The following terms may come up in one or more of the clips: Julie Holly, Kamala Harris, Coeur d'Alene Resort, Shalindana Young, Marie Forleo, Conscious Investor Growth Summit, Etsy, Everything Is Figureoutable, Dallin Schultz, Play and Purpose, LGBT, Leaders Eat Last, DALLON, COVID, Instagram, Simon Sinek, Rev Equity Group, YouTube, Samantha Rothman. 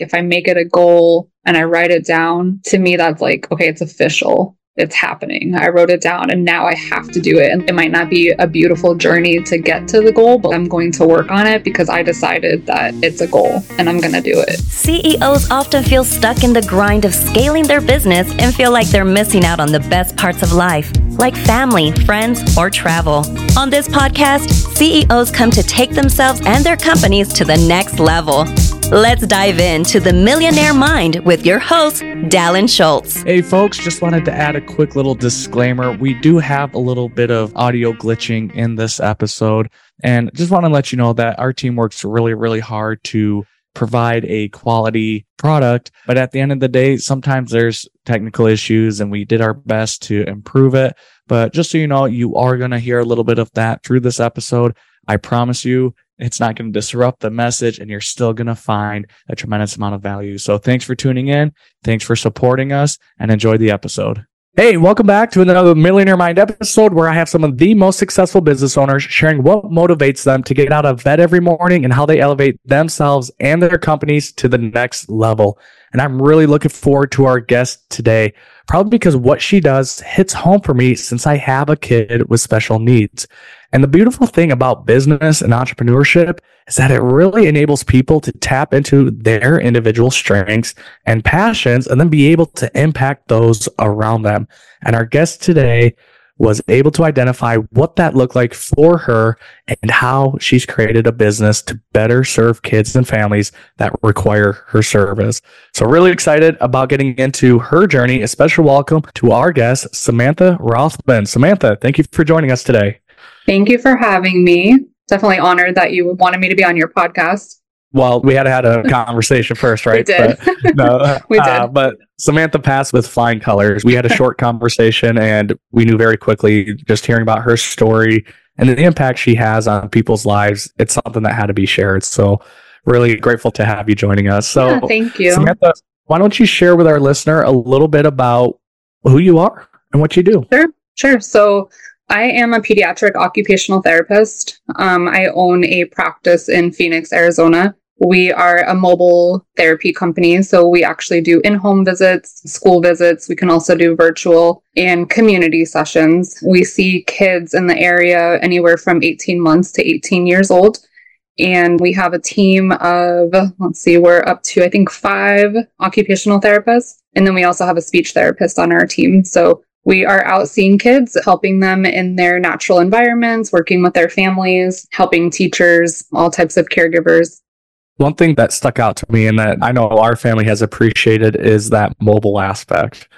If I make it a goal and I write it down, to me, that's like, okay, it's official. It's happening. I wrote it down and now I have to do it. And it might not be a beautiful journey to get to the goal, but I'm going to work on it because I decided that it's a goal and I'm going to do it. CEOs often feel stuck in the grind of scaling their business and feel like they're missing out on the best parts of life, like family, friends, or travel. On this podcast, CEOs come to take themselves and their companies to the next level. Let's dive into The Millionaire Mind with your host, Dallin Schultz. Hey folks, just wanted to add a quick little disclaimer. We do have a little bit of audio glitching in this episode, and just want to let you know that our team works really, really hard to provide a quality product. But at the end of the day, sometimes there's technical issues and we did our best to improve it. But just so you know, you are going to hear a little bit of that through this episode. I promise you, it's not going to disrupt the message, and you're still going to find a tremendous amount of value. So thanks for tuning in. Thanks for supporting us, and enjoy the episode. Hey, welcome back to another Millionaire Mind episode where I have some of the most successful business owners sharing what motivates them to get out of bed every morning and how they elevate themselves and their companies to the next level. And I'm really looking forward to our guest today, probably because what she does hits home for me since I have a kid with special needs. And the beautiful thing about business and entrepreneurship is that it really enables people to tap into their individual strengths and passions and then be able to impact those around them. And our guest today was able to identify what that looked like for her and how she's created a business to better serve kids and families that require her service. So really excited about getting into her journey. A special welcome to our guest, Samantha Rothman. Samantha, thank you for joining us today. Thank you for having me. Definitely honored that you wanted me to be on your podcast. Well, we had a conversation first, right? We did. But, no, we did. But Samantha passed with flying colors. We had a short conversation, and we knew very quickly, just hearing about her story and the impact she has on people's lives, it's something that had to be shared. So really grateful to have you joining us. So yeah, thank you. Samantha, why don't you share with our listener a little bit about who you are and what you do? Sure. So I am a pediatric occupational therapist. I own a practice in Phoenix, Arizona. We are a mobile therapy company, so we actually do in-home visits, school visits. We can also do virtual and community sessions. We see kids in the area anywhere from 18 months to 18 years old. And we have a team of, we're up to, I think, 5 occupational therapists. And then we also have a speech therapist on our team. So we are out seeing kids, helping them in their natural environments, working with their families, helping teachers, all types of caregivers. One thing that stuck out to me and that I know our family has appreciated is that mobile aspect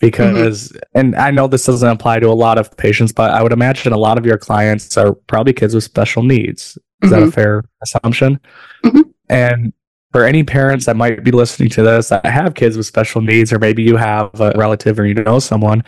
because, and I know this doesn't apply to a lot of patients, but I would imagine a lot of your clients are probably kids with special needs. Is that a fair assumption? And for any parents that might be listening to this that have kids with special needs, or maybe you have a relative or you know someone,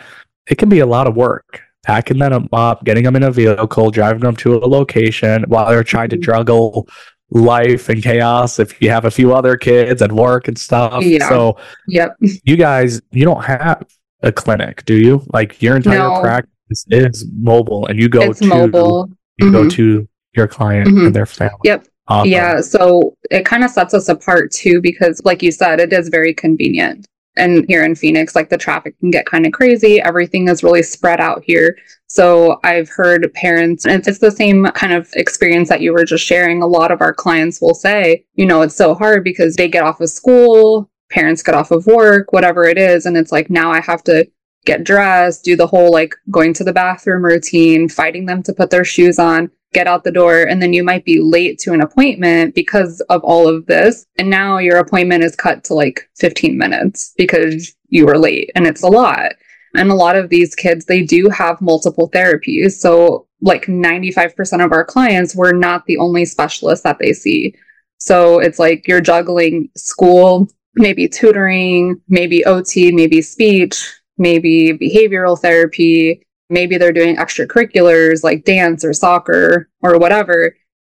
it can be a lot of work. Packing them up, getting them in a vehicle, driving them to a location while they're trying to juggle life and chaos if you have a few other kids at work and stuff. So you guys, you don't have a clinic, do you? Like your entire practice is mobile and you go you go to your client and their family. Yeah, so it kind of sets us apart too because like you said, it is very convenient. And here in Phoenix, like the traffic can get kind of crazy. Everything is really spread out here. So I've heard parents, and it's the same kind of experience that you were just sharing. A lot of our clients will say, you know, it's so hard because they get off of school, parents get off of work, whatever it is. And it's like, now I have to get dressed, do the whole like going to the bathroom routine, fighting them to put their shoes on, get out the door, and then you might be late to an appointment because of all of this. And now your appointment is cut to like 15 minutes because you were late, and it's a lot. And a lot of these kids, they do have multiple therapies. So like 95% of our clients, we're not the only specialist that they see. So it's like you're juggling school, maybe tutoring, maybe OT, maybe speech, maybe behavioral therapy. Maybe they're doing extracurriculars like dance or soccer or whatever.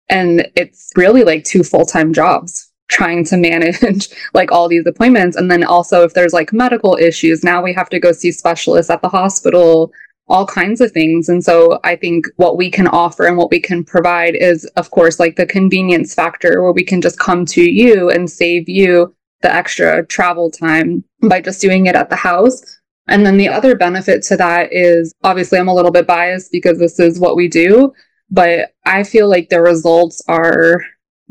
And it's really like 2 full-time jobs trying to manage like all these appointments. And then also if there's like medical issues, now we have to go see specialists at the hospital, all kinds of things. And so I think what we can offer and what we can provide is, of course, like the convenience factor where we can just come to you and save you the extra travel time by just doing it at the house. And then the other benefit to that is, obviously I'm a little bit biased because this is what we do, but I feel like the results are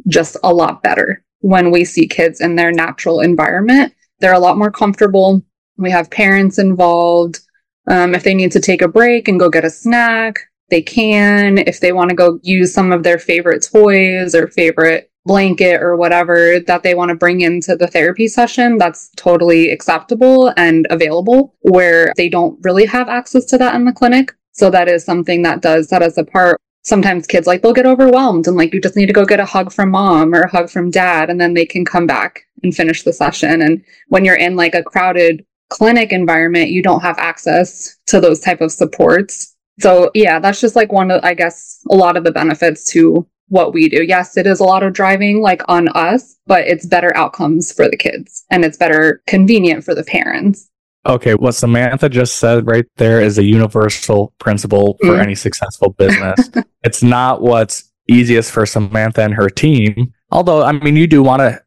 just a lot better when we see kids in their natural environment. They're a lot more comfortable. We have parents involved. If they need to take a break and go get a snack, they can. If they want to go use some of their favorite toys or favorite blanket or whatever that they want to bring into the therapy session, that's totally acceptable and available, where they don't really have access to that in the clinic. So that is something that does set us apart. Sometimes kids, like, they'll get overwhelmed and like, you just need to go get a hug from mom or a hug from dad, and then they can come back and finish the session. And when you're in like a crowded clinic environment, you don't have access to those type of supports. So yeah, that's just like one of, I guess, a lot of the benefits to what we do. Yes, it is a lot of driving like on us, but it's better outcomes for the kids and it's better convenient for the parents. Okay, what Samantha just said right there is a universal principle for any successful business. It's not what's easiest for Samantha and her team. Although, I mean, you do want to,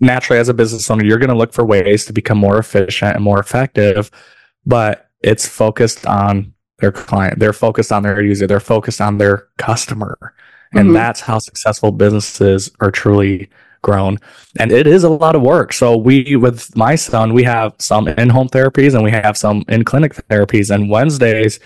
naturally as a business owner, you're going to look for ways to become more efficient and more effective, but it's focused on their client. They're focused on their user. They're focused on their customer. And that's how successful businesses are truly grown. And it is a lot of work. So we, with my son, we have some in-home therapies and we have some in-clinic therapies. And Wednesdays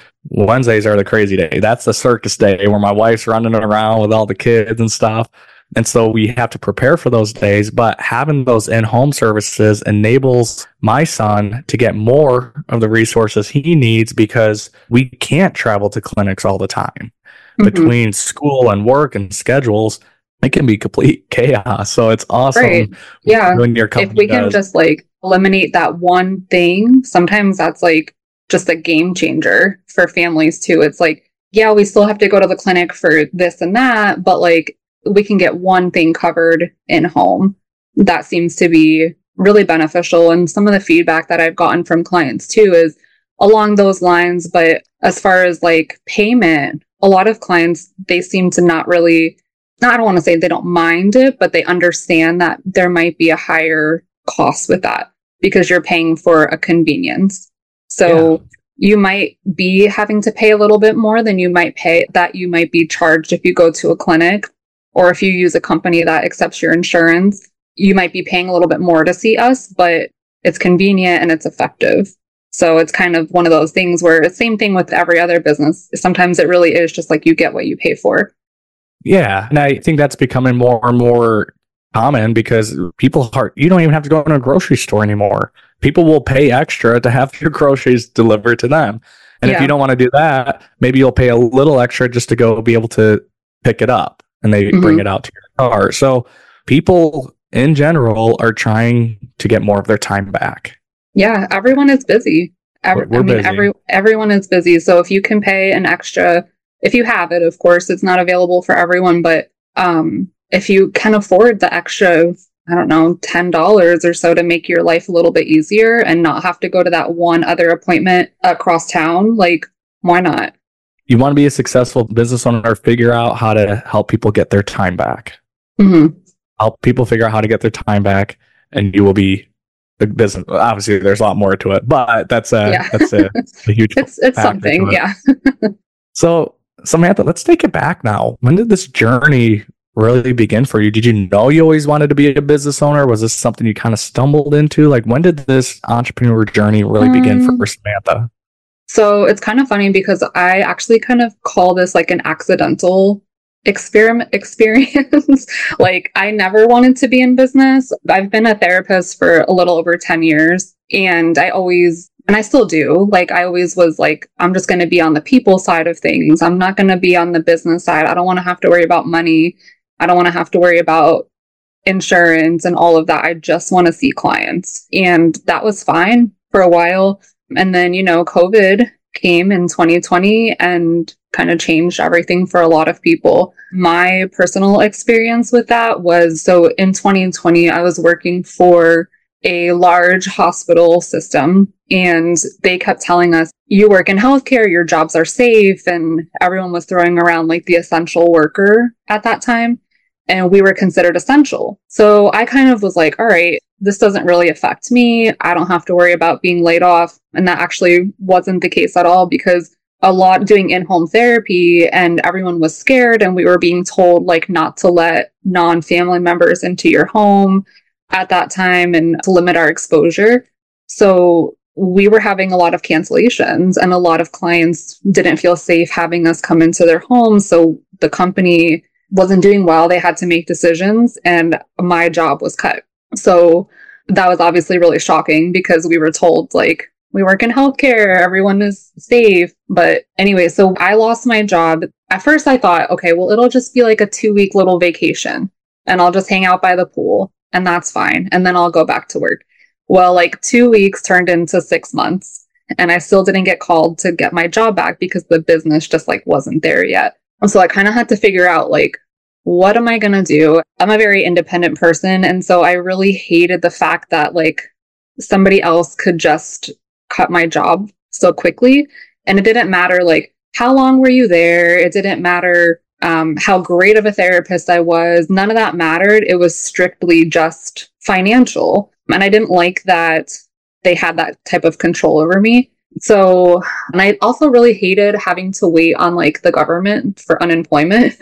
are the crazy day. That's the circus day where my wife's running around with all the kids and stuff. And so we have to prepare for those days. But having those in-home services enables my son to get more of the resources he needs, because we can't travel to clinics all the time. Between school and work and schedules, it can be complete chaos. So it's awesome. Right. Yeah. When your company, if we can just like eliminate that one thing, sometimes that's like just a game changer for families too. It's like, yeah, we still have to go to the clinic for this and that, but like we can get one thing covered in home. That seems to be really beneficial. And some of the feedback that I've gotten from clients too is along those lines. But as far as like payment, a lot of clients, they seem to not really, I don't want to say they don't mind it, but they understand that there might be a higher cost with that because you're paying for a convenience. So you might be having to pay a little bit more than you might pay, that you might be charged if you go to a clinic, or if you use a company that accepts your insurance, you might be paying a little bit more to see us, but it's convenient and it's effective. So it's kind of one of those things where it's the same thing with every other business. Sometimes it really is just like you get what you pay for. Yeah. And I think that's becoming more and more common because people are, you don't even have to go to a grocery store anymore. People will pay extra to have your groceries delivered to them. And if you don't want to do that, maybe you'll pay a little extra just to go be able to pick it up and they bring it out to your car. So people in general are trying to get more of their time back. Yeah, everyone is busy. We're busy. Everyone is busy. So if you can pay an extra, if you have it, of course, it's not available for everyone. But if you can afford the extra, I don't know, $10 or so to make your life a little bit easier and not have to go to that one other appointment across town, like, why not? You want to be a successful business owner, figure out how to help people get their time back. Help people figure out how to get their time back, and you will be the business. Obviously, there's a lot more to it, but that's a huge it's something, yeah. So, Samantha, let's take it back now. When did this journey really begin for you? Did you know you always wanted to be a business owner? Was this something you kind of stumbled into? Like, when did this entrepreneur journey really begin for Samantha? So it's kind of funny because I actually kind of call this like an accidental experience. Like, I never wanted to be in business. I've been a therapist for a little over 10 years. And I still do, like, I always was like, I'm just going to be on the people side of things. I'm not going to be on the business side. I don't want to have to worry about money. I don't want to have to worry about insurance and all of that. I just want to see clients. And that was fine for a while. And then, you know, COVID came in 2020 and kind of changed everything for a lot of people. My personal experience with that was, so in 2020, I was working for a large hospital system and they kept telling us, you work in healthcare, your jobs are safe. And everyone was throwing around like the essential worker at that time. And we were considered essential. So I kind of was like, all right, this doesn't really affect me. I don't have to worry about being laid off. And that actually wasn't the case at all, because a lot doing in-home therapy and everyone was scared, and we were being told like not to let non-family members into your home at that time and to limit our exposure. So we were having a lot of cancellations, and a lot of clients didn't feel safe having us come into their homes. So the company wasn't doing well. They had to make decisions, and my job was cut. So that was obviously really shocking, because we were told like, we work in healthcare, everyone is safe. But anyway, so I lost my job. At first I thought, okay, well, it'll just be like a 2-week little vacation and I'll just hang out by the pool and that's fine. And then I'll go back to work. Well, like 2 weeks turned into 6 months, and I still didn't get called to get my job back because the business just like wasn't there yet. And so I kind of had to figure out like, what am I going to do? I'm a very independent person. And so I really hated the fact that like somebody else could just cut my job so quickly. And it didn't matter like how long were you there. It didn't matter how great of a therapist I was. None of that mattered. It was strictly just financial. And I didn't like that they had that type of control over me. So, and I also really hated having to wait on like the government for unemployment.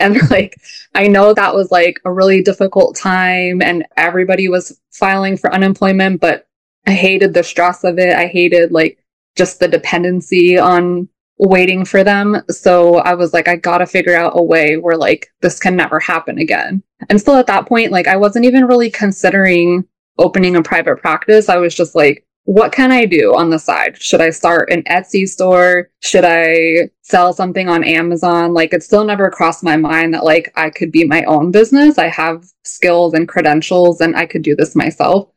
And like, I know that was like a really difficult time and everybody was filing for unemployment, but I hated the stress of it. I hated like just the dependency on waiting for them. So I was like, I got to figure out a way where like this can never happen again. And still at that point, like I wasn't even really considering opening a private practice. I was just like, what can I do on the side? Should I start an Etsy store? Should I sell something on Amazon? Like it still never crossed my mind that like I could be my own business. I have skills and credentials and I could do this myself,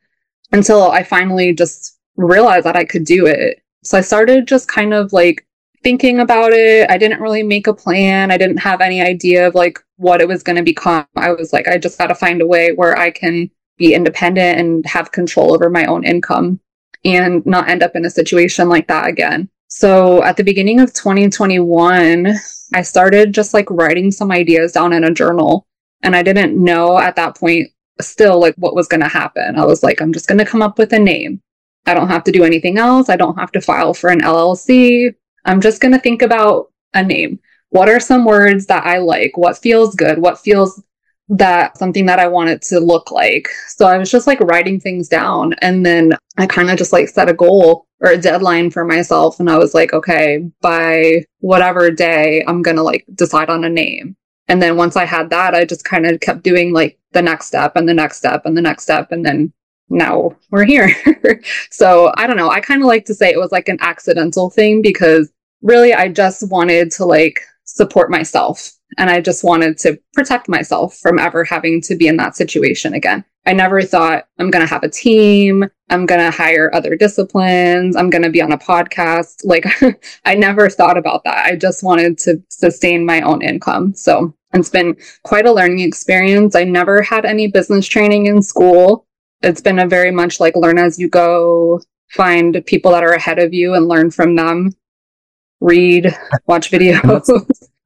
until I finally just realized that I could do it. So I started just kind of like thinking about it. I didn't really make a plan. I didn't have any idea of like what it was going to become. I was like, I just got to find a way where I can be independent and have control over my own income and not end up in a situation like that again. So at the beginning of 2021, I started just like writing some ideas down in a journal. And I didn't know at that point still like what was going to happen. I was like, I'm just going to come up with a name. I don't have to do anything else. I don't have to file for an LLC. I'm just going to think about a name. What are some words that I like? What feels good? What feels that something that I want it to look like? So I was just like writing things down. And then I kind of just like set a goal or a deadline for myself. And I was like, okay, by whatever day, I'm going to like decide on a name. And then once I had that, I just kind of kept doing like the next step and the next step and the next step. And then now we're here. So I don't know. I kind of like to say it was like an accidental thing, because really I just wanted to like support myself. And I just wanted to protect myself from ever having to be in that situation again. I never thought I'm going to have a team. I'm going to hire other disciplines. I'm going to be on a podcast. Like I never thought about that. I just wanted to sustain my own income. So it's been quite a learning experience. I never had any business training in school. It's been a very much like learn as you go, find people that are ahead of you and learn from them, read, watch videos.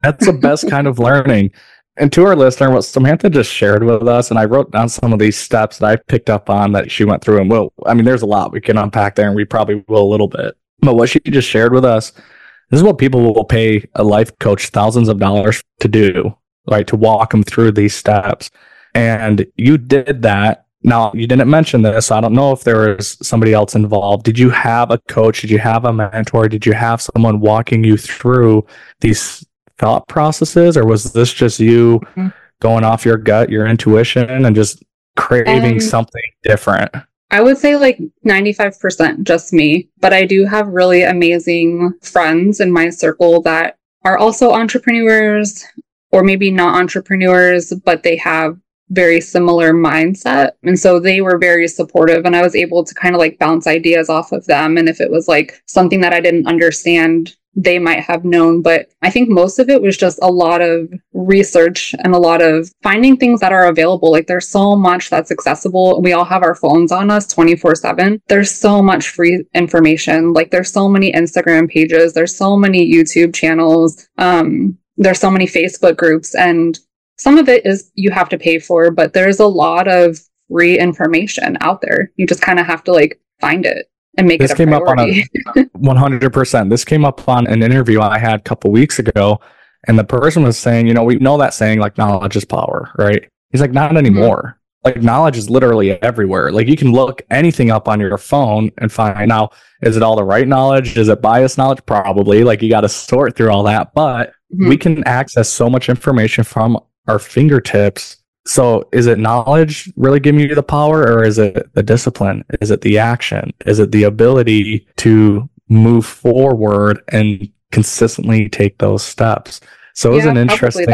That's the best kind of learning. And to our listener, what Samantha just shared with us, and I wrote down some of these steps that I picked up on that she went through. And well, I mean, there's a lot we can unpack there, and we probably will a little bit. But what she just shared with us, this is what people will pay a life coach thousands of dollars to do, right? To walk them through these steps. And you did that. Now, you didn't mention this. So I don't know if there was somebody else involved. Did you have a coach? Did you have a mentor? Did you have someone walking you through these thought processes, or was this just you going off your gut, your intuition, and just craving something different? I would say like 95% just me, but I do have really amazing friends in my circle that are also entrepreneurs, or maybe not entrepreneurs, but they have very similar mindset. And so they were very supportive, and I was able to kind of like bounce ideas off of them. And if it was like something that I didn't understand, they might have known, but I think most of it was just a lot of research and a lot of finding things that are available. Like there's so much that's accessible. We all have our phones on us 24/7. There's so much free information. Like there's so many Instagram pages. There's so many YouTube channels. There's so many Facebook groups, and some of it is you have to pay for, but there's a lot of free information out there. You just kind of have to like find it and make this it a priority. This came up on a 100%. This came up on an interview I had a couple weeks ago, and the person was saying, you know, we know that saying like knowledge is power, right? He's like, not anymore. Like knowledge is literally everywhere. Like you can look anything up on your phone and find out, is it all the right knowledge? Is it biased knowledge? Probably. Like you got to sort through all that, but we can access so much information from our fingertips. So is it knowledge really giving you the power, or is it the discipline? Is it the action? Is it the ability to move forward and consistently take those steps? So it was an interesting...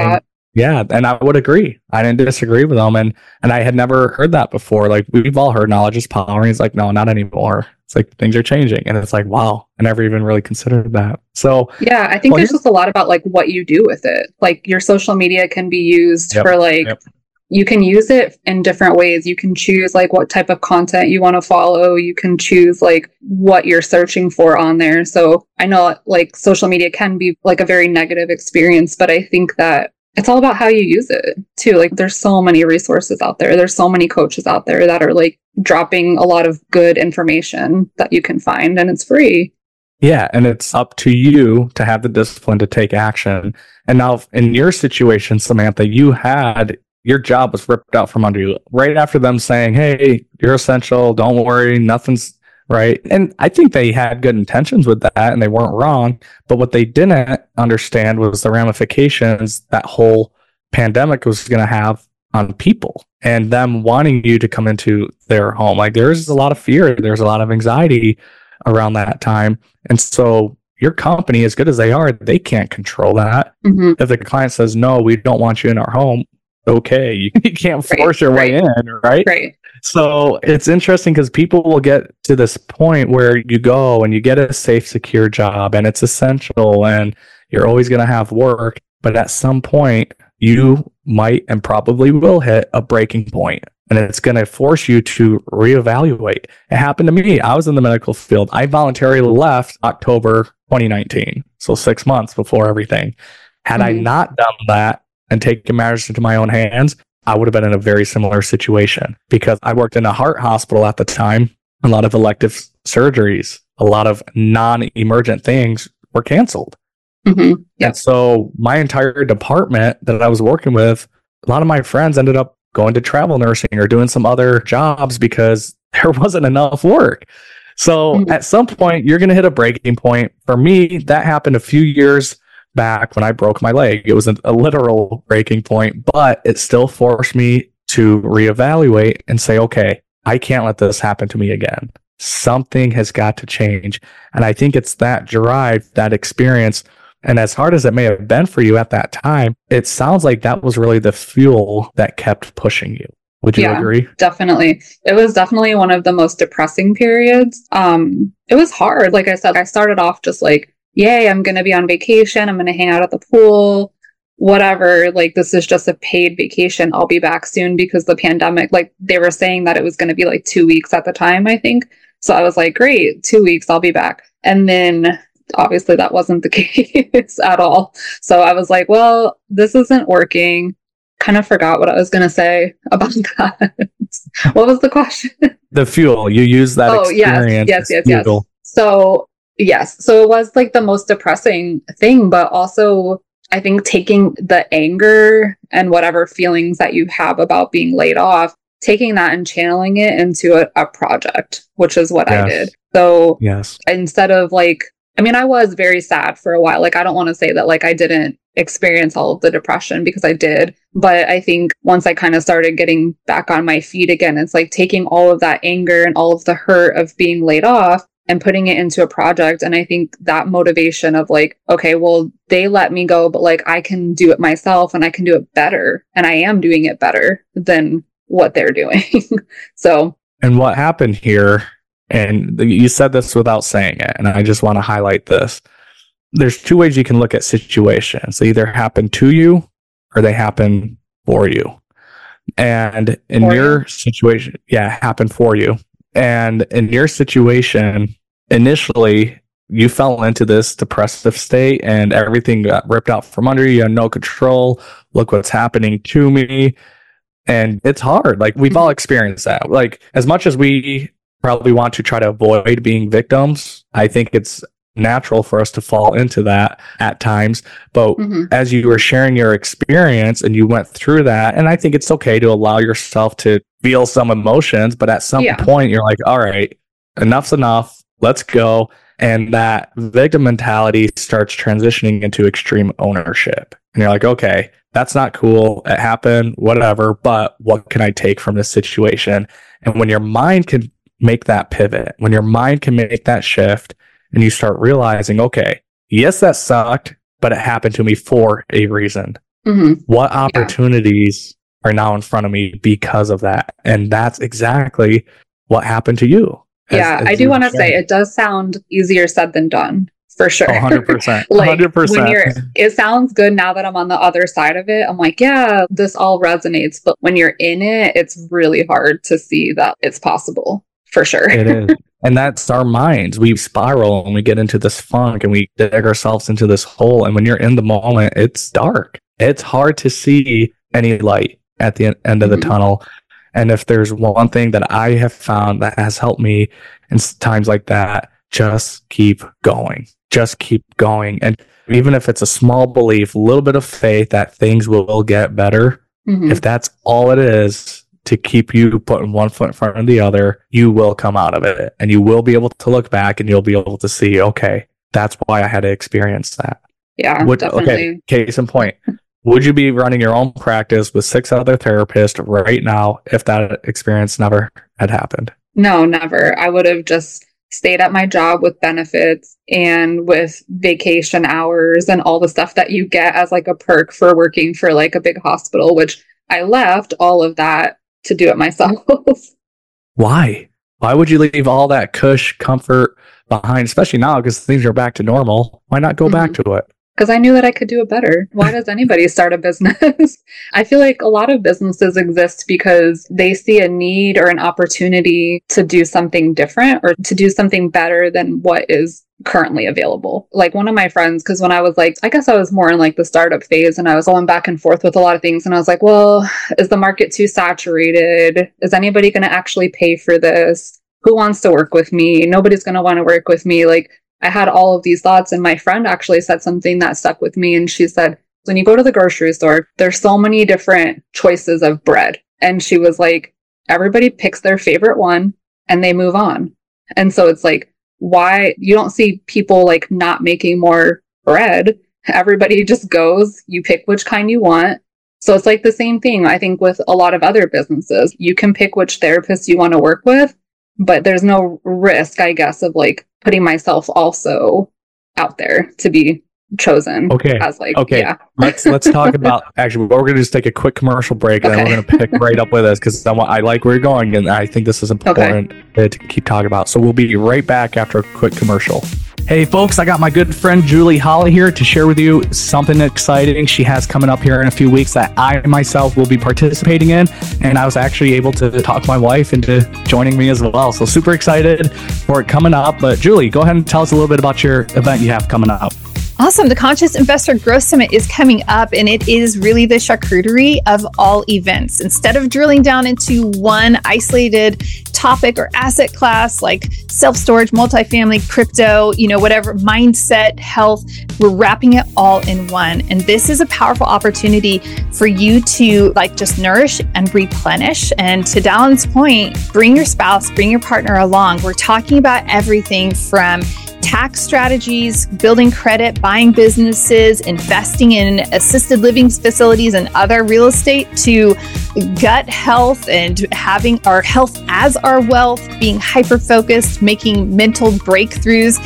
Yeah, and I would agree. I didn't disagree with him, and I had never heard that before. Like, we've all heard knowledge is power, and he's like, no, not anymore. It's like, things are changing, and it's like, wow, I never even really considered that. So yeah, I think there's just a lot about, like, what you do with it. Like, your social media can be used for, like, you can use it in different ways. You can choose, like, what type of content you want to follow. You can choose, like, what you're searching for on there. So I know, like, social media can be, like, a very negative experience, but I think that it's all about how you use it too. Like, there's so many resources out there. There's so many coaches out there that are like dropping a lot of good information that you can find, and it's free. Yeah. And it's up to you to have the discipline to take action. And now in your situation, Samantha, you had your job was ripped out from under you right after them saying, hey, you're essential. Don't worry. Nothing's right. And I think they had good intentions with that, and they weren't wrong. But what they didn't understand was the ramifications that whole pandemic was going to have on people and them wanting you to come into their home. Like, there's a lot of fear. There's a lot of anxiety around that time. And so your company, as good as they are, they can't control that. If the client says, no, we don't want you in our home, okay, you can't force your way in, right? So it's interesting because people will get to this point where you go and you get a safe, secure job, and it's essential, and you're always going to have work. But at some point, you might and probably will hit a breaking point, and it's going to force you to reevaluate. It happened to me. I was in the medical field. I voluntarily left October 2019, so 6 months before everything. Had I not done that and taken matters into my own hands, I would have been in a very similar situation, because I worked in a heart hospital at the time. A lot of elective surgeries, a lot of non-emergent things were canceled. And so my entire department that I was working with, a lot of my friends ended up going to travel nursing or doing some other jobs because there wasn't enough work. So at some point, you're going to hit a breaking point. For me, that happened a few years back when I broke my leg. It was a literal breaking point, but it still forced me to reevaluate and say, okay, I can't let this happen to me again. Something has got to change. And I think it's that drive, that experience. And as hard as it may have been for you at that time, it sounds like that was really the fuel that kept pushing you. Would you agree? Definitely. It was definitely one of the most depressing periods. It was hard. Like I said, I started off just like, yay, I'm going to be on vacation. I'm going to hang out at the pool, whatever. Like, this is just a paid vacation. I'll be back soon, because the pandemic, like, they were saying that it was going to be like 2 weeks at the time, I think. So I was like, great, 2 weeks, I'll be back. And then obviously that wasn't the case at all. So I was like, well, this isn't working. Kind of forgot what I was going to say about that. What was the question? The fuel. You use that experience. Yes. So it was like the most depressing thing, but also I think taking the anger and whatever feelings that you have about being laid off, taking that and channeling it into a project, which is what I did. So instead of like, I mean, I was very sad for a while. Like, I don't want to say that like I didn't experience all of the depression, because I did. But I think once I kind of started getting back on my feet again, it's like taking all of that anger and all of the hurt of being laid off and putting it into a project. And I think that motivation of like, okay, well, they let me go, but like, I can do it myself, and I can do it better. And I am doing it better than what they're doing. And what happened here, and you said this without saying it, and I just want to highlight this. There's two ways you can look at situations. They either happen to you or they happen for you. And in your situation, happen for you. And in your situation, initially, you fell into this depressive state and everything got ripped out from under you. You had no control. Look what's happening to me. And it's hard. Like, we've all experienced that. Like, as much as we probably want to try to avoid being victims, I think it's natural for us to fall into that at times. But as you were sharing your experience and you went through that, and I think it's okay to allow yourself to feel some emotions, but at some point you're like, all right, enough's enough, let's go. And that victim mentality starts transitioning into extreme ownership. And you're like, okay, that's not cool. It happened, whatever, but what can I take from this situation? And when your mind can make that pivot, when your mind can make that shift, and you start realizing, okay, yes, that sucked, but it happened to me for a reason. What opportunities are now in front of me because of that? And that's exactly what happened to you. As I do want to say, it does sound easier said than done, for sure. 100%. Like, 100%. It sounds good now that I'm on the other side of it. I'm like, yeah, this all resonates. But when you're in it, it's really hard to see that it's possible, for sure. It is. And that's our minds. We spiral and we get into this funk and we dig ourselves into this hole. And when you're in the moment, it's dark. It's hard to see any light at the end of the tunnel. And if there's one thing that I have found that has helped me in times like that, just keep going. Just keep going. And even if it's a small belief, a little bit of faith that things will get better, if that's all it is, to keep you putting one foot in front of the other, you will come out of it and you will be able to look back and you'll be able to see, okay, that's why I had to experience that. Yeah, definitely. Okay, case in point, would you be running your own practice with 6 other therapists right now if that experience never had happened? No, never. I would have just stayed at my job with benefits and with vacation hours and all the stuff that you get as like a perk for working for like a big hospital, which I left all of that to do it myself. Why? Why would you leave all that cush comfort behind, especially now because things are back to normal? Why not go back to it? Because I knew that I could do it better. Why does anybody start a business? I feel like a lot of businesses exist because they see a need or an opportunity to do something different or to do something better than what is currently available. Like one of my friends, because when I was like, I guess I was more in like the startup phase and I was going back and forth with a lot of things. And I was like, well, is the market too saturated? Is anybody going to actually pay for this? Who wants to work with me? Nobody's going to want to work with me. Like I had all of these thoughts and my friend actually said something that stuck with me. And she said, when you go to the grocery store, there's so many different choices of bread. And she was like, everybody picks their favorite one and they move on. And so it's like, why you don't see people like not making more bread? Everybody just goes, you pick which kind you want. So it's like the same thing, I think, with a lot of other businesses. You can pick which therapist you want to work with, but there's no risk, I guess, of like putting myself also out there to be chosen. Okay. Let's talk about, actually, we're going to just take a quick commercial break and then we're going to pick right up with us because I like where you're going and I think this is important to keep talking about. So we'll be right back after a quick commercial. Hey folks, I got my good friend Julie Holly here to share with you something exciting she has coming up here in a few weeks that I myself will be participating in. And I was actually able to talk my wife into joining me as well. So super excited for it coming up. But Julie, go ahead and tell us a little bit about your event you have coming up. Awesome. The Conscious Investor Growth Summit is coming up and it is really the charcuterie of all events. Instead of drilling down into one isolated topic or asset class like self-storage, multifamily, crypto, whatever, mindset, health, we're wrapping it all in one. And this is a powerful opportunity for you to like just nourish and replenish. And to Dallin's point, bring your spouse, bring your partner along. We're talking about everything from tax strategies, building credit, buying businesses, investing in assisted living facilities and other real estate to gut health and having our health as our wealth, being hyper-focused, making mental breakthroughs.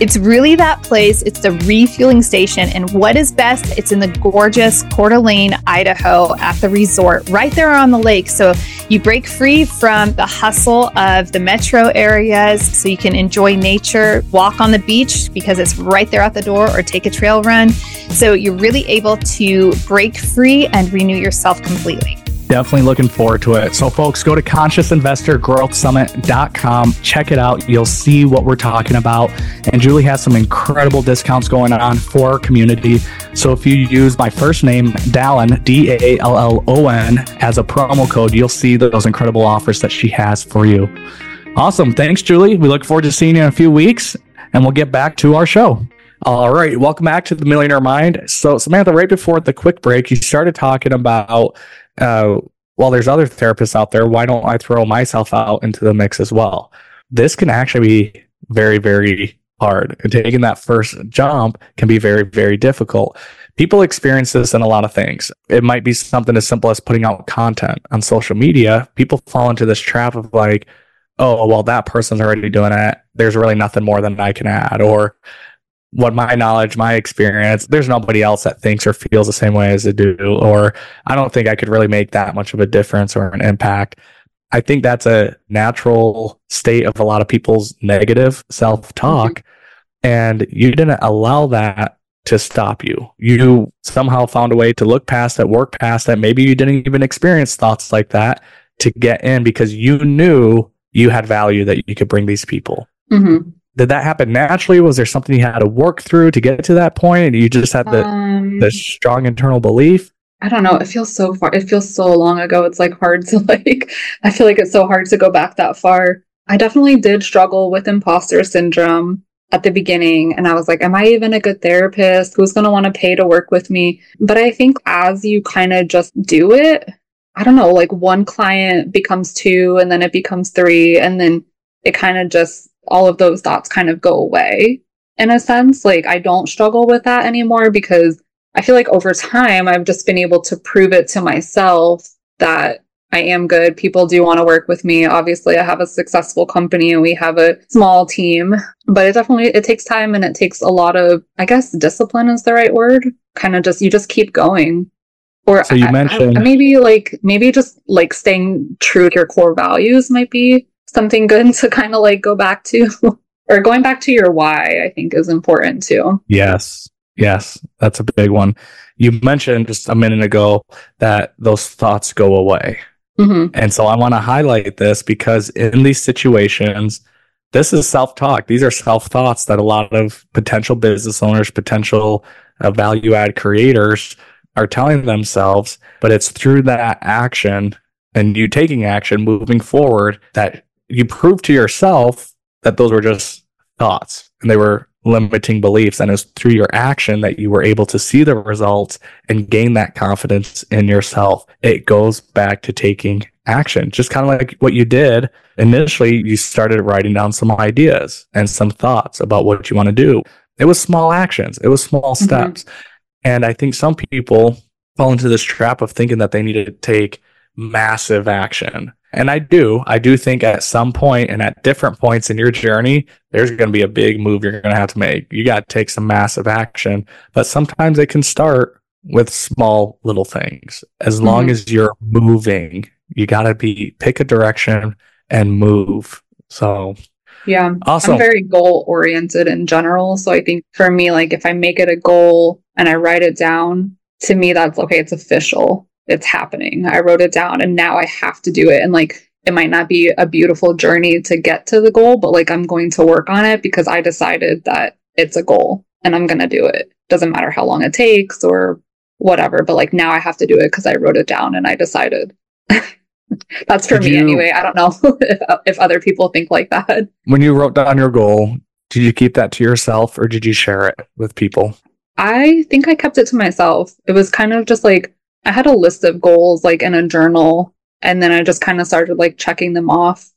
It's really that place. It's the refueling station. And what is best? It's in the gorgeous Coeur d'Alene, Idaho at the resort right there on the lake. So you break free from the hustle of the metro areas so you can enjoy nature, walk on the beach because it's right there at the door or take a trail run. So you're really able to break free and renew yourself completely. definitely looking forward to it. So folks, go to ConsciousInvestorGrowthSummit.com. Check it out. You'll see what we're talking about. And Julie has some incredible discounts going on for our community. So if you use my first name, Dallon, D-A-L-L-O-N, as a promo code, you'll see those incredible offers that she has for you. Awesome. Thanks, Julie. We look forward to seeing you in a few weeks, and we'll get back to our show. All right. Welcome back to The Millionaire Mind. So, Samantha, right before the quick break, you started talking about, well, there's other therapists out there. Why don't I throw myself out into the mix as well? This can actually be very, very hard. And taking that first jump can be very, very difficult. People experience this in a lot of things. It might be something as simple as putting out content on social media. People fall into this trap of like, oh, well, that person's already doing it. There's really nothing more than I can add. Or what my knowledge, my experience, there's nobody else that thinks or feels the same way as I do. Or I don't think I could really make that much of a difference or an impact. I think that's a natural state of a lot of people's negative self-talk. Mm-hmm. And you didn't allow that to stop you. You somehow found a way to look past it, work past it. Maybe you didn't even experience thoughts like that to get in because you knew you had value that you could bring these people. Mm-hmm. Did that happen naturally? Was there something you had to work through to get to that point? And you just had the strong internal belief? I don't know. It feels so far. It feels so long ago. It's like hard to like, I feel like it's so hard to go back that far. I definitely did struggle with imposter syndrome at the beginning. And I was like, am I even a good therapist? Who's going to want to pay to work with me? But I think as you kind of just do it, I don't know, like one client becomes two and then it becomes three. And then it kind of just, all of those thoughts kind of go away in a sense. Like I don't struggle with that anymore because I feel like over time, I've just been able to prove it to myself that I am good. People do want to work with me. Obviously, I have a successful company and we have a small team, but it definitely, it takes time and it takes a lot of, I guess, discipline is the right word. Kind of just, you just keep going. Or so you mentioned maybe just like staying true to your core values might be something good to kind of like go back to, or going back to your why, I think is important too. Yes. That's a big one. You mentioned just a minute ago that those thoughts go away. Mm-hmm. And so I want to highlight this because in these situations, this is self-talk. These are self-thoughts that a lot of potential business owners, potential value-add creators are telling themselves, but it's through that action and you taking action, moving forward, that you prove to yourself that those were just thoughts and they were limiting beliefs. And it's through your action that you were able to see the results and gain that confidence in yourself. It goes back to taking action, just kind of like what you did. Initially, you started writing down some ideas and some thoughts about what you want to do. It was small actions. It was small steps. Mm-hmm. And I think some people fall into this trap of thinking that they need to take massive action. And I do think at some point and at different points in your journey, there's going to be a big move you're going to have to make. You got to take some massive action, but sometimes it can start with small little things. As mm-hmm. long as you're moving, you got to pick a direction and move. So yeah, awesome. I'm very goal oriented in general. So I think for me, like if I make it a goal and I write it down, to me, that's okay. It's official. It's happening. I wrote it down and now I have to do it. And like, it might not be a beautiful journey to get to the goal, but like I'm going to work on it because I decided that it's a goal and I'm going to do it. Doesn't matter how long it takes or whatever, but like now I have to do it because I wrote it down and I decided. That's for me anyway. I don't know if other people think like that. When you wrote down your goal, did you keep that to yourself or did you share it with people? I think I kept it to myself. It was kind of just like, I had a list of goals like in a journal and then I just kind of started like checking them off.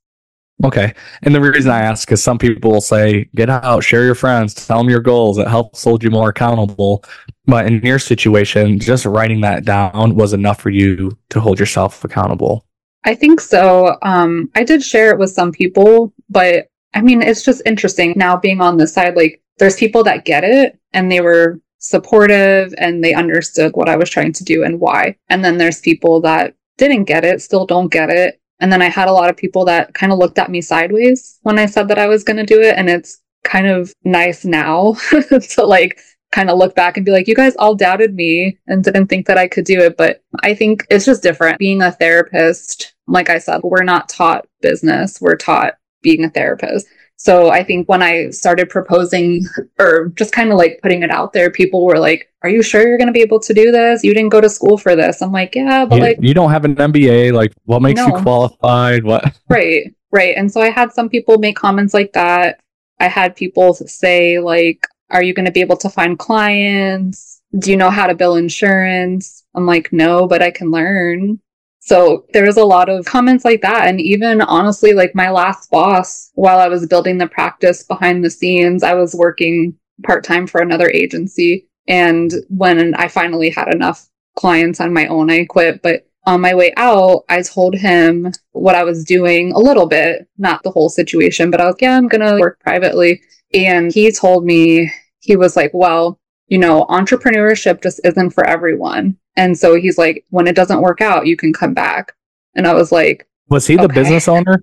Okay. And the reason I ask is some people will say, get out, share your friends, tell them your goals. It helps hold you more accountable. But in your situation, just writing that down was enough for you to hold yourself accountable. I think so. I did share it with some people, but I mean, it's just interesting now being on this side, like there's people that get it and they were supportive and they understood what I was trying to do and why. And then there's people that didn't get it, still don't get it. And then I had a lot of people that kind of looked at me sideways when I said that I was going to do it. And it's kind of nice now to like kind of look back and be like, you guys all doubted me and didn't think that I could do it. But I think it's just different. Being a therapist, like I said, we're not taught business. We're taught being a therapist. So I think when I started proposing or just kind of like putting it out there, people were like, are you sure you're going to be able to do this? You didn't go to school for this. I'm like, yeah, but like, you don't have an MBA. Like, what makes you qualified? What? Right. And so I had some people make comments like that. I had people say like, are you going to be able to find clients? Do you know how to bill insurance? I'm like, no, but I can learn. So there was a lot of comments like that. And even honestly, like my last boss, while I was building the practice behind the scenes, I was working part-time for another agency. And when I finally had enough clients on my own, I quit. But on my way out, I told him what I was doing a little bit, not the whole situation, but I was like, yeah, I'm going to work privately. And he told me, he was like, well, you know, entrepreneurship just isn't for everyone. And so he's like, when it doesn't work out, you can come back. And I was like, was he okay. The business owner?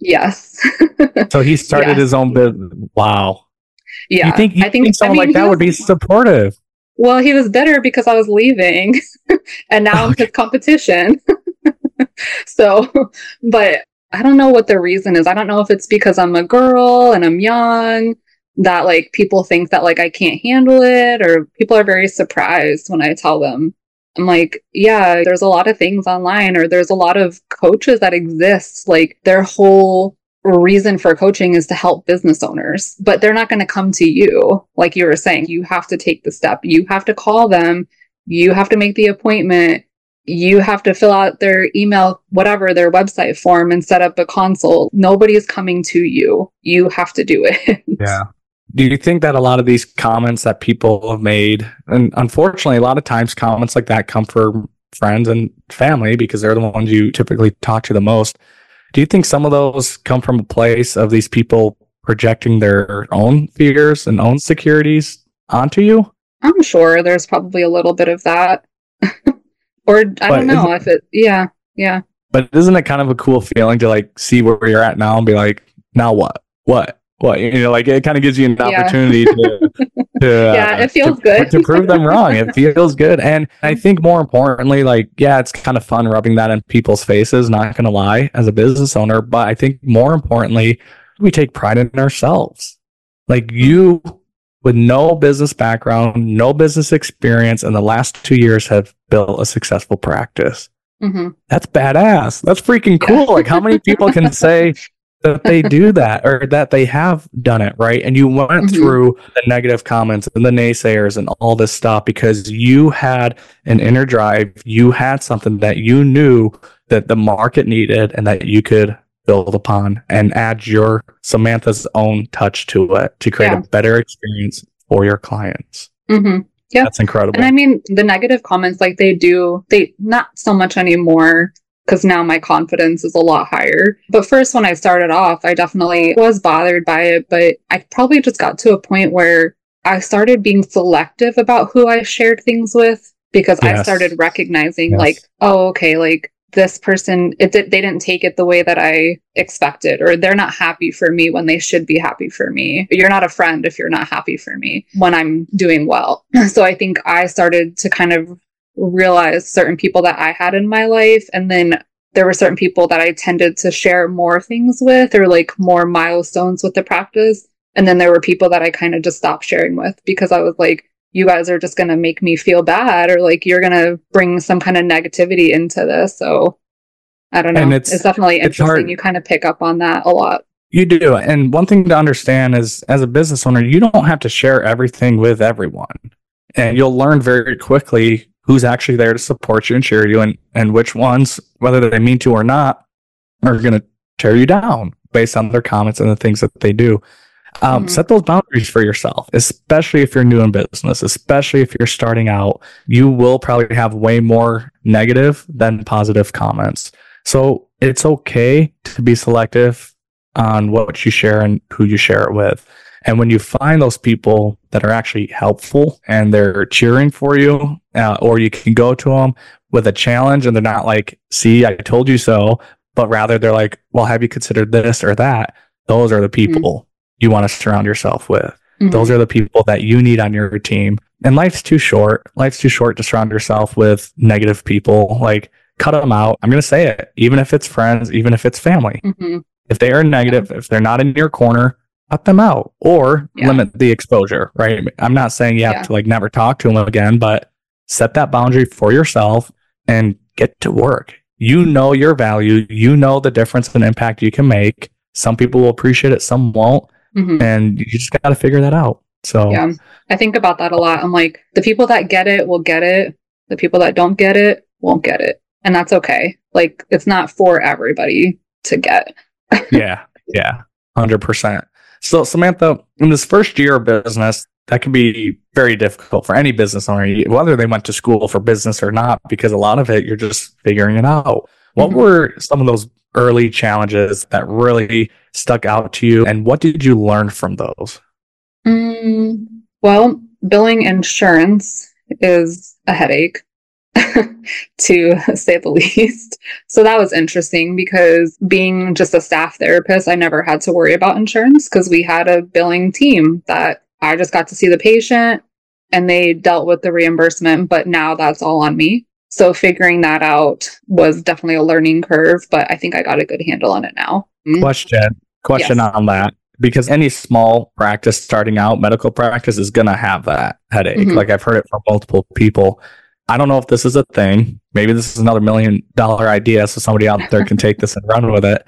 Yes. So he started his own business. Wow. Yeah. You think someone would be supportive? Well, he was bitter because I was leaving and now I'm his competition. So, but I don't know what the reason is. I don't know if it's because I'm a girl and I'm young that like people think that like I can't handle it, or people are very surprised when I tell them. I'm like, yeah, there's a lot of things online, or there's a lot of coaches that exist. Like their whole reason for coaching is to help business owners, but they're not going to come to you. Like you were saying, you have to take the step. You have to call them. You have to make the appointment. You have to fill out their email, whatever, their website form, and set up a consult. Nobody's coming to you. You have to do it. Yeah. Do you think that a lot of these comments that people have made, and unfortunately, a lot of times comments like that come from friends and family because they're the ones you typically talk to the most. Do you think some of those come from a place of these people projecting their own fears and own insecurities onto you? I'm sure there's probably a little bit of that. I don't know. But isn't it kind of a cool feeling to like see where you're at now and be like, now what? Well, you know, like it kind of gives you an opportunity it feels good to prove them wrong. It feels good. And I think more importantly, like, yeah, it's kind of fun rubbing that in people's faces, not going to lie, as a business owner. But I think more importantly, we take pride in ourselves. Like you with no business background, no business experience in the last 2 years have built a successful practice. Mm-hmm. That's badass. That's freaking cool. Like how many people can say that they do that, or that they have done it, right? And you went through the negative comments and the naysayers and all this stuff because you had an inner drive. You had something that you knew that the market needed and that you could build upon and add your Samantha's own touch to it to create a better experience for your clients. Mm-hmm. Yeah, that's incredible. And I mean, the negative comments, like they not so much anymore, because now my confidence is a lot higher. But first, when I started off, I definitely was bothered by it. But I probably just got to a point where I started being selective about who I shared things with, because I started recognizing like, oh, okay, like this person, they didn't take it the way that I expected, or they're not happy for me when they should be happy for me. You're not a friend if you're not happy for me when I'm doing well. So I think I started to kind of realize certain people that I had in my life, and then there were certain people that I tended to share more things with, or like more milestones with the practice, and then there were people that I kind of just stopped sharing with because I was like, you guys are just going to make me feel bad, or like you're going to bring some kind of negativity into this. So I don't know, and it's definitely interesting. Hard. You kind of pick up on that a lot. You do. And one thing to understand is, as a business owner, you don't have to share everything with everyone, and you'll learn very quickly who's actually there to support you and cheer you, and which ones, whether they mean to or not, are going to tear you down based on their comments and the things that they do. Set those boundaries for yourself, especially if you're new in business, especially if you're starting out. You will probably have way more negative than positive comments. So it's okay to be selective on what you share and who you share it with. And when you find those people that are actually helpful and they're cheering for you, or you can go to them with a challenge and they're not like, see, I told you so, but rather they're like, well, have you considered this or that? Those are the people you want to surround yourself with. Mm-hmm. Those are the people that you need on your team. And life's too short. Life's too short to surround yourself with negative people. Like, cut them out. I'm going to say it, even if it's friends, even if it's family. Mm-hmm. If they are negative, if they're not in your corner, cut them out or limit the exposure, right? I'm not saying you have to like never talk to them again, but set that boundary for yourself and get to work. You know your value. You know the difference and impact you can make. Some people will appreciate it, some won't. Mm-hmm. And you just got to figure that out. So yeah, I think about that a lot. I'm like, the people that get it will get it. The people that don't get it won't get it. And that's okay. Like, it's not for everybody to get. Yeah. 100%. So Samantha, in this first year of business, that can be very difficult for any business owner, whether they went to school for business or not, because a lot of it, you're just figuring it out. What were some of those early challenges that really stuck out to you? And what did you learn from those? Well, billing insurance is a headache, to say the least. So that was interesting because being just a staff therapist, I never had to worry about insurance because we had a billing team that I just got to see the patient and they dealt with the reimbursement, but now that's all on me. So figuring that out was definitely a learning curve, but I think I got a good handle on it now. Question yes. on that, because any small practice starting out, medical practice is going to have that headache. Mm-hmm. Like, I've heard it from multiple people. I don't know if this is a thing. Maybe this is another $1 million idea, so somebody out there can take this and run with it.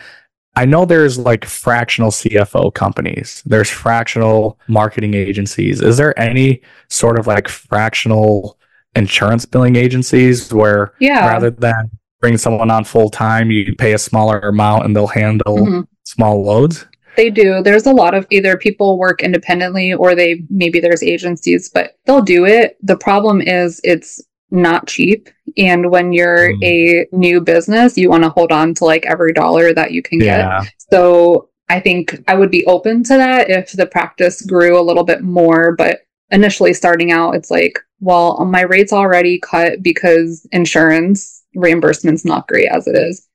I know there's like fractional CFO companies. There's fractional marketing agencies. Is there any sort of like fractional insurance billing agencies where rather than bring someone on full time, you pay a smaller amount and they'll handle small loads? They do. There's a lot of either people work independently or they maybe there's agencies, but they'll do it. The problem is it's not cheap. And when you're a new business, you want to hold on to like every dollar that you can get. So I think I would be open to that if the practice grew a little bit more. But initially starting out, it's like, well, my rate's already cut because insurance reimbursement's not great as it is.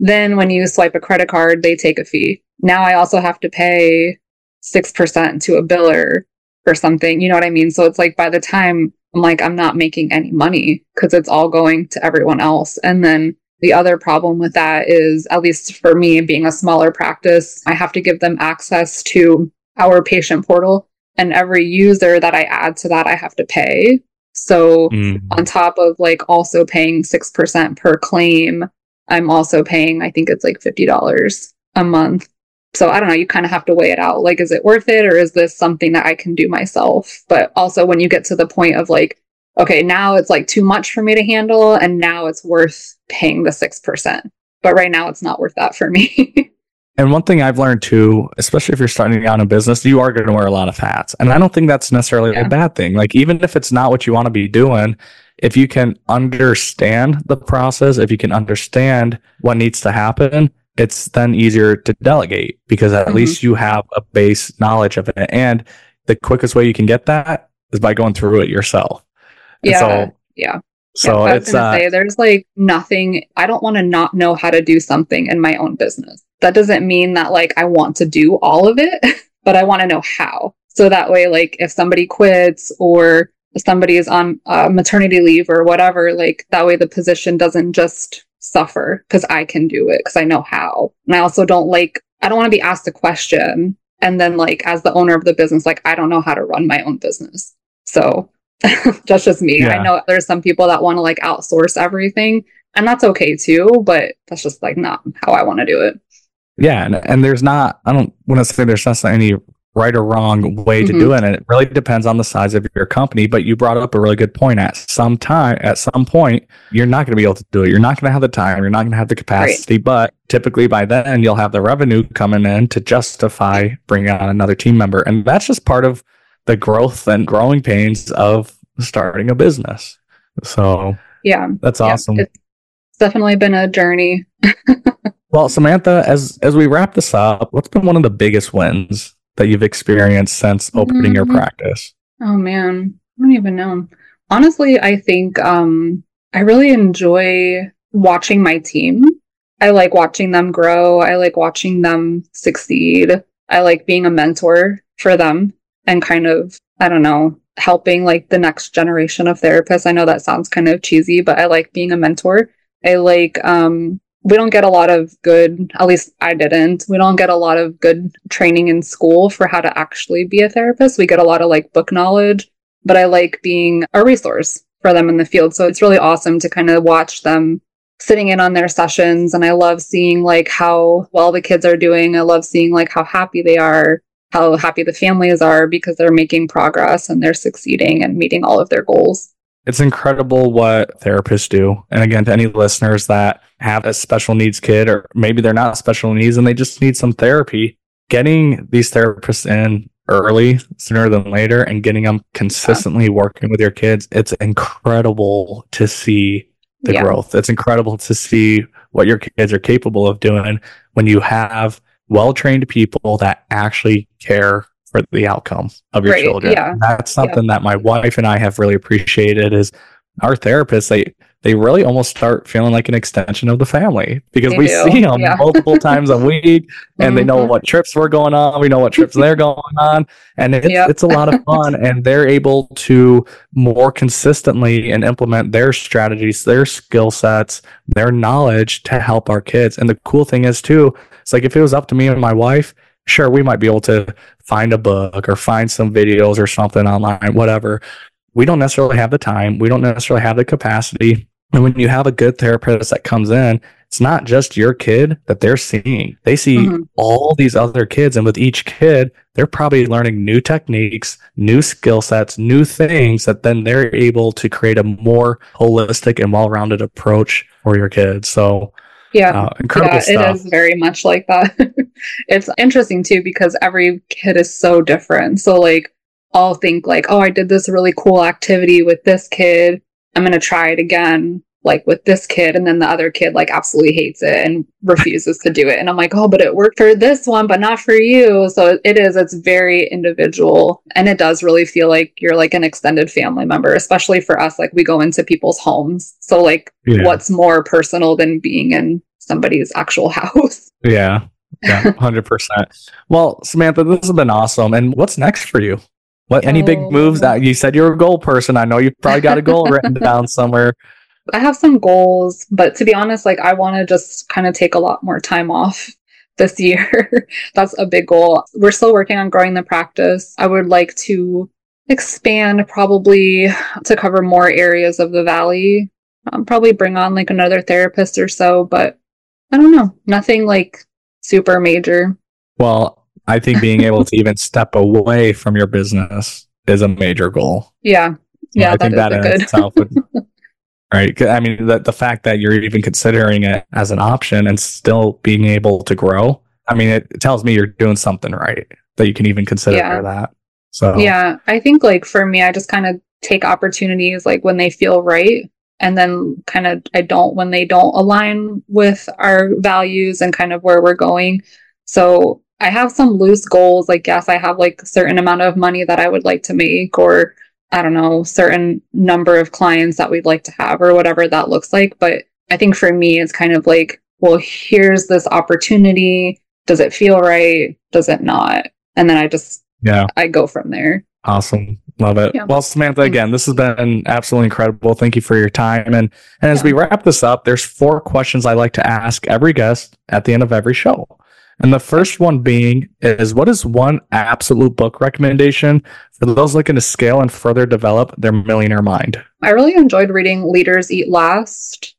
Then when you swipe a credit card, they take a fee. Now I also have to pay 6% to a biller or something. You know what I mean? So it's like, by the time I'm like, I'm not making any money because it's all going to everyone else. And then the other problem with that is, at least for me, being a smaller practice, I have to give them access to our patient portal. And every user that I add to that, I have to pay. So on top of like also paying 6% per claim, I'm also paying, I think it's like $50 a month. So I don't know, you kind of have to weigh it out. Like, is it worth it? Or is this something that I can do myself? But also when you get to the point of like, okay, now it's like too much for me to handle. And now it's worth paying the 6%. But right now it's not worth that for me. And one thing I've learned too, especially if you're starting out in business, you are going to wear a lot of hats. And I don't think that's necessarily a bad thing. Like, even if it's not what you want to be doing, if you can understand the process, if you can understand what needs to happen, it's then easier to delegate because at least you have a base knowledge of it. And the quickest way you can get that is by going through it yourself. So I was going to say, there's like nothing, I don't want to not know how to do something in my own business. That doesn't mean that like I want to do all of it, but I want to know how. So that way, like if somebody quits or somebody is on maternity leave or whatever, like that way the position doesn't just suffer because I can do it because I know how. And I also don't like, I don't want to be asked a question. And then like as the owner of the business, like I don't know how to run my own business. So that's just me. Yeah. I know there's some people that want to like outsource everything, and that's okay too, but that's just like not how I want to do it. Yeah. And there's not, I don't want to say there's not any right or wrong way to do it. And it really depends on the size of your company. But you brought up a really good point. At some point, you're not going to be able to do it. You're not going to have the time. You're not going to have the capacity. Right. But typically by then, you'll have the revenue coming in to justify bringing on another team member. And that's just part of the growth and growing pains of starting a business. So that's awesome. It's definitely been a journey. Well, Samantha, as we wrap this up, what's been one of the biggest wins that you've experienced since opening your practice? Oh, man. I don't even know. Honestly, I think I really enjoy watching my team. I like watching them grow. I like watching them succeed. I like being a mentor for them. and kind of, I don't know, helping like the next generation of therapists. I know that sounds kind of cheesy, but I like being a mentor. I like, we don't get a lot of good, at least I didn't, we don't get a lot of good training in school for how to actually be a therapist. We get a lot of like book knowledge, but I like being a resource for them in the field. So it's really awesome to kind of watch them sitting in on their sessions. And I love seeing like how well the kids are doing. I love seeing like how happy they are, how happy the families are, because they're making progress and they're succeeding and meeting all of their goals. It's incredible what therapists do. And again, to any listeners that have a special needs kid, or maybe they're not special needs and they just need some therapy, getting these therapists in early, sooner than later, and getting them consistently working with your kids, it's incredible to see the growth. It's incredible to see what your kids are capable of doing when you have well-trained people that actually care for the outcome of your children. Yeah. That's something that my wife and I have really appreciated, is our therapists, they really almost start feeling like an extension of the family, because we see them multiple times a week, and they know what trips we're going on. We know what trips they're going on. And it's a lot of fun. And they're able to more consistently and implement their strategies, their skill sets, their knowledge to help our kids. And the cool thing is too, it's like, if it was up to me and my wife, sure, we might be able to find a book or find some videos or something online, whatever. We don't necessarily have the time. We don't necessarily have the capacity. And when you have a good therapist that comes in, it's not just your kid that they're seeing. They see all these other kids. And with each kid, they're probably learning new techniques, new skill sets, new things that then they're able to create a more holistic and well-rounded approach for your kids. So incredible stuff. It is very much like that. It's interesting too, because every kid is so different. So like, I'll think like, oh, I did this really cool activity with this kid. I'm going to try it again, like with this kid. And then the other kid like absolutely hates it and refuses to do it. And I'm like, oh, but it worked for this one, but not for you. So it's very individual. And it does really feel like you're like an extended family member, especially for us. Like, we go into people's homes. So like, what's more personal than being in somebody's actual house? Yeah, 100%. Well, Samantha, this has been awesome. And what's next for you? What, any big moves? That you said you're a goal person. I know you've probably got a goal written down somewhere. I have some goals, but to be honest, like, I want to just kind of take a lot more time off this year. That's a big goal. We're still working on growing the practice. I would like to expand, probably to cover more areas of the valley. I'll probably bring on like another therapist or so, but I don't know. Nothing like super major. Well, I think being able to even step away from your business is a major goal. Yeah, I think that in itself would, right? I mean, the fact that you're even considering it as an option and still being able to grow, I mean, it tells me you're doing something right, that you can even consider that. So yeah, I think like for me, I just kind of take opportunities like when they feel right, and then kind of when they don't align with our values and kind of where we're going. So I have some loose goals. Like, yes, I have like a certain amount of money that I would like to make, or I don't know, certain number of clients that we'd like to have, or whatever that looks like. But I think for me, it's kind of like, well, here's this opportunity. Does it feel right? Does it not? And then I just, I go from there. Awesome. Love it. Yeah. Well, Samantha, again, this has been absolutely incredible. Thank you for your time. And as we wrap this up, there's 4 questions I like to ask every guest at the end of every show. And the first one being is, what is one absolute book recommendation for those looking to scale and further develop their millionaire mind? I really enjoyed reading Leaders Eat Last.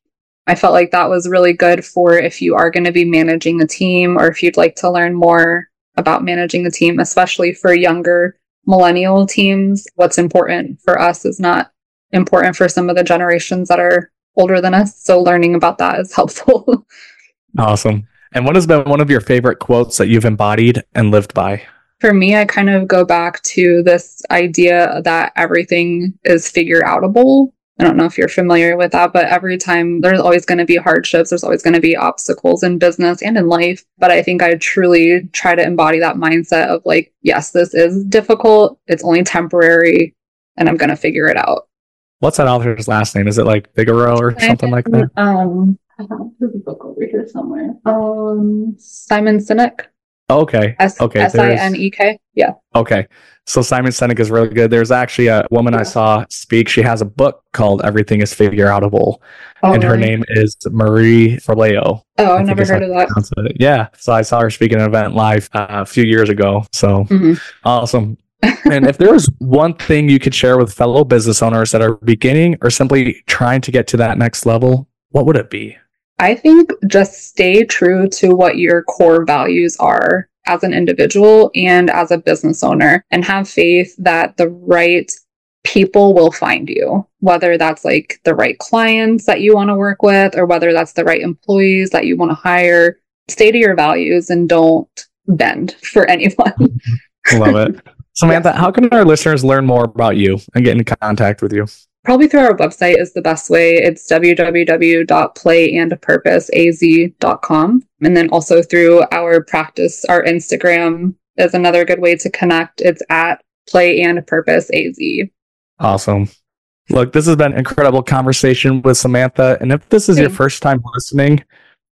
I felt like that was really good for if you are going to be managing a team, or if you'd like to learn more about managing a team, especially for younger millennial teams. What's important for us is not important for some of the generations that are older than us. So learning about that is helpful. Awesome. And what has been one of your favorite quotes that you've embodied and lived by? For me, I kind of go back to this idea that everything is figureoutable. I don't know if you're familiar with that, but every time, there's always going to be hardships. There's always going to be obstacles in business and in life. But I think I truly try to embody that mindset of like, yes, this is difficult. It's only temporary, and I'm going to figure it out. What's that author's last name? Is it like Figueroa or something like that? I have the book over here somewhere. Simon Sinek. Okay. S-I-N-E-K. Yeah. Okay. So Simon Sinek is really good. There's actually a woman I saw speak. She has a book called Everything Is Figureoutable. Oh, and her name is Marie Forleo. Oh, I've never heard of that. Yeah. So I saw her speak at an event live a few years ago. So awesome. And if there was one thing you could share with fellow business owners that are beginning or simply trying to get to that next level, what would it be? I think just stay true to what your core values are as an individual and as a business owner, and have faith that the right people will find you, whether that's like the right clients that you want to work with, or whether that's the right employees that you want to hire. Stay to your values and don't bend for anyone. Love it. Samantha, how can our listeners learn more about you and get in contact with you? Probably through our website is the best way. It's www.playandpurposeaz.com. And then also through our practice, our Instagram is another good way to connect. It's at playandpurposeaz. Awesome. Look, this has been an incredible conversation with Samantha. And if this is your first time listening,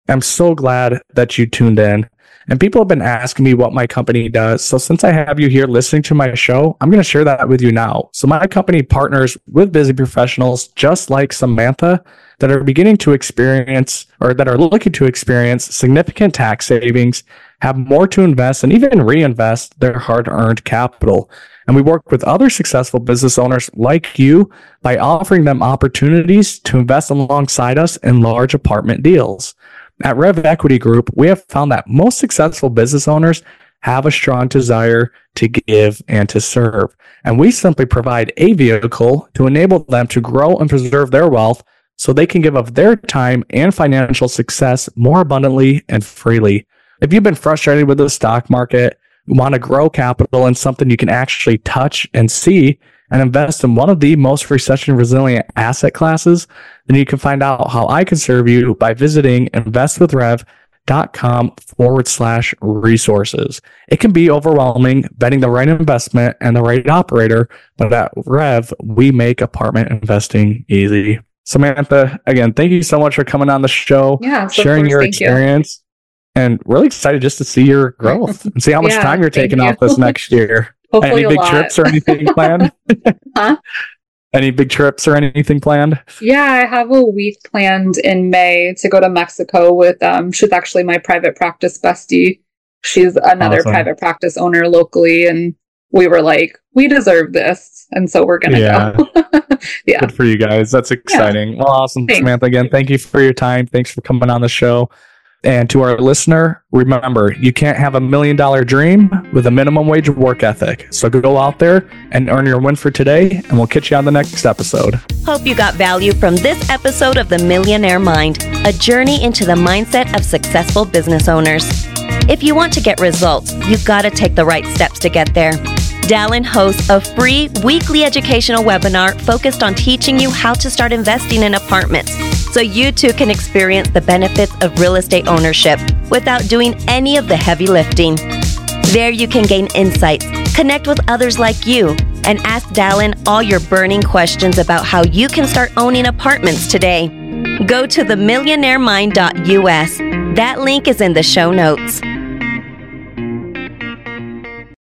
I'm so glad that you tuned in. And people have been asking me what my company does. So since I have you here listening to my show, I'm going to share that with you now. So my company partners with busy professionals just like Samantha that are beginning to experience or that are looking to experience significant tax savings, have more to invest, and even reinvest their hard-earned capital. And we work with other successful business owners like you by offering them opportunities to invest alongside us in large apartment deals. At Rev Equity Group, we have found that most successful business owners have a strong desire to give and to serve. And we simply provide a vehicle to enable them to grow and preserve their wealth so they can give of their time and financial success more abundantly and freely. If you've been frustrated with the stock market, want to grow capital in something you can actually touch and see, and invest in one of the most recession-resilient asset classes, then you can find out how I can serve you by visiting investwithrev.com/resources. It can be overwhelming, vetting the right investment and the right operator, but at Rev, we make apartment investing easy. Samantha, again, thank you so much for coming on the show, sharing your experience, and really excited just to see your growth and see how much time you're taking off this next year. Hopefully any big trips or anything planned? Any big trips or anything planned? Yeah, I have a week planned in May to go to Mexico with, she's actually my private practice bestie. She's another private practice owner locally. And we were like, we deserve this. And so we're going to go. Good for you guys. That's exciting. Well, awesome. Thanks, Samantha. Again, thank you for your time. Thanks for coming on the show. And to our listener, remember, you can't have $1 million dream with a minimum wage work ethic. So go out there and earn your win for today, and we'll catch you on the next episode. Hope you got value from this episode of The Millionaire Mind, a journey into the mindset of successful business owners. If you want to get results, you've got to take the right steps to get there. Dallin hosts a free weekly educational webinar focused on teaching you how to start investing in apartments so you too can experience the benefits of real estate ownership without doing any of the heavy lifting. There you can gain insights, connect with others like you, and ask Dallin all your burning questions about how you can start owning apartments today. Go to themillionairemind.us. That link is in the show notes.